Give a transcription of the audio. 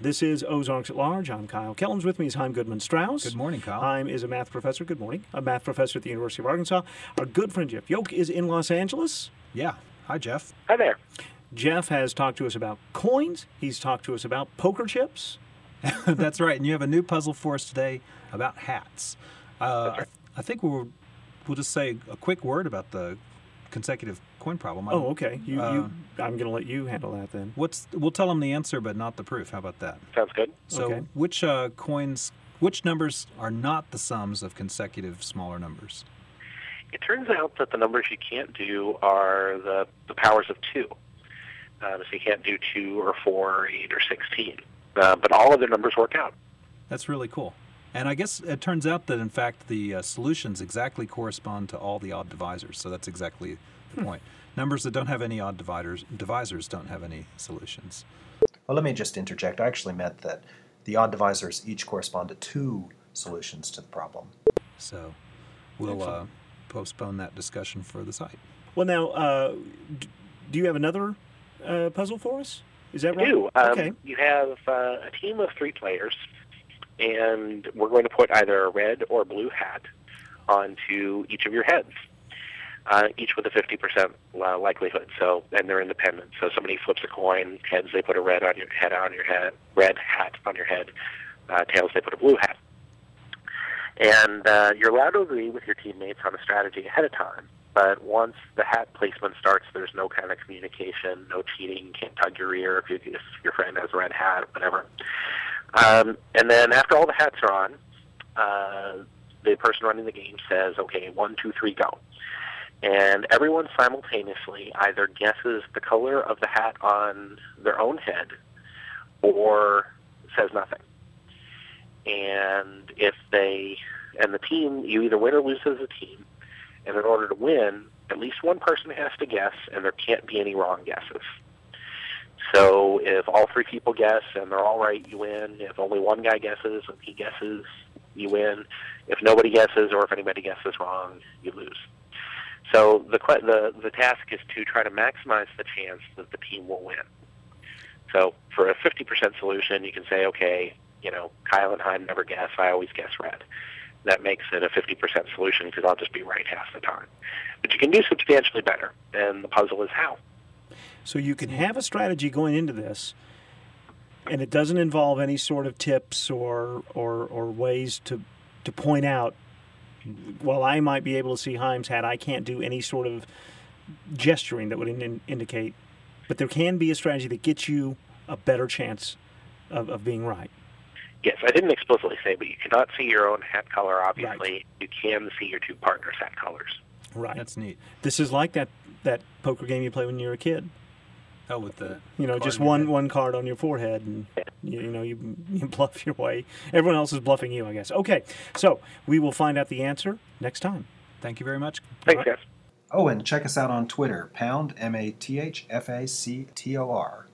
This is Ozarks at Large. I'm Kyle Kellams. With me is Chaim Goodman-Strauss. Good morning, Kyle. Chaim is a math professor. Good morning. A math professor at the University of Arkansas. Our good friend Jeff Yoak is in Los Angeles. Yeah. Hi, Jeff. Hi there. Jeff has talked to us about coins. He's talked to us about poker chips. That's right. And you have a new puzzle for us today about hats. I think we'll just say a quick word about the consecutive coin problem. Okay. I'm going to let you handle that then. We'll tell them the answer, but not the proof. How about that? Sounds good. So okay. Which numbers are not the sums of consecutive smaller numbers? It turns out that the numbers you can't do are the powers of 2. So you can't do 2 or 4 or 8 or 16. But all of their numbers work out. That's really cool. And I guess it turns out that, in fact, the solutions exactly correspond to all the odd divisors. So that's exactly the point. Numbers that don't have any odd divisors don't have any solutions. Well, let me just interject. I actually meant that the odd divisors each correspond to 2 solutions to the problem. So we'll postpone that discussion for the site. Well, now, do you have another puzzle for us? Is that right? I do. Okay. You have a team of 3 players, and we're going to put either a red or blue hat onto each of your heads, each with a 50% likelihood. So, and they're independent. So somebody flips a coin, heads, they put a red hat on your head, tails, they put a blue hat. And you're allowed to agree with your teammates on a strategy ahead of time. But once the hat placement starts, there's no kind of communication, no cheating, can't tug your ear if your friend has a red hat, whatever. And then after all the hats are on, the person running the game says, okay, 1, 2, 3, go. And everyone simultaneously either guesses the color of the hat on their own head or says nothing. And the team, you either win or lose as a team. And in order to win, at least one person has to guess, and there can't be any wrong guesses. So if all 3 people guess and they're all right, you win. If only one guy guesses and he guesses, you win. If nobody guesses or if anybody guesses wrong, you lose. So the task is to try to maximize the chance that the team will win. So for a 50% solution, you can say, okay, Kyle and Chaim never guess. I always guess red. That makes it a 50% solution because I'll just be right half the time. But you can do substantially better, and the puzzle is how. So you can have a strategy going into this, and it doesn't involve any sort of tips or ways to point out, well, I might be able to see Chaim's hat. I can't do any sort of gesturing that would indicate. But there can be a strategy that gets you a better chance of being right. Yes, I didn't explicitly say, but you cannot see your own hat color, obviously. Right. You can see your two partners' hat colors. Right. That's neat. This is like that poker game you play when you were a kid. Oh, with the... just one card on your forehead, and, you bluff your way. Everyone else is bluffing you, I guess. Okay, so we will find out the answer next time. Thank you very much. Thanks, guys. Oh, and check us out on Twitter, #MATHFACTOR.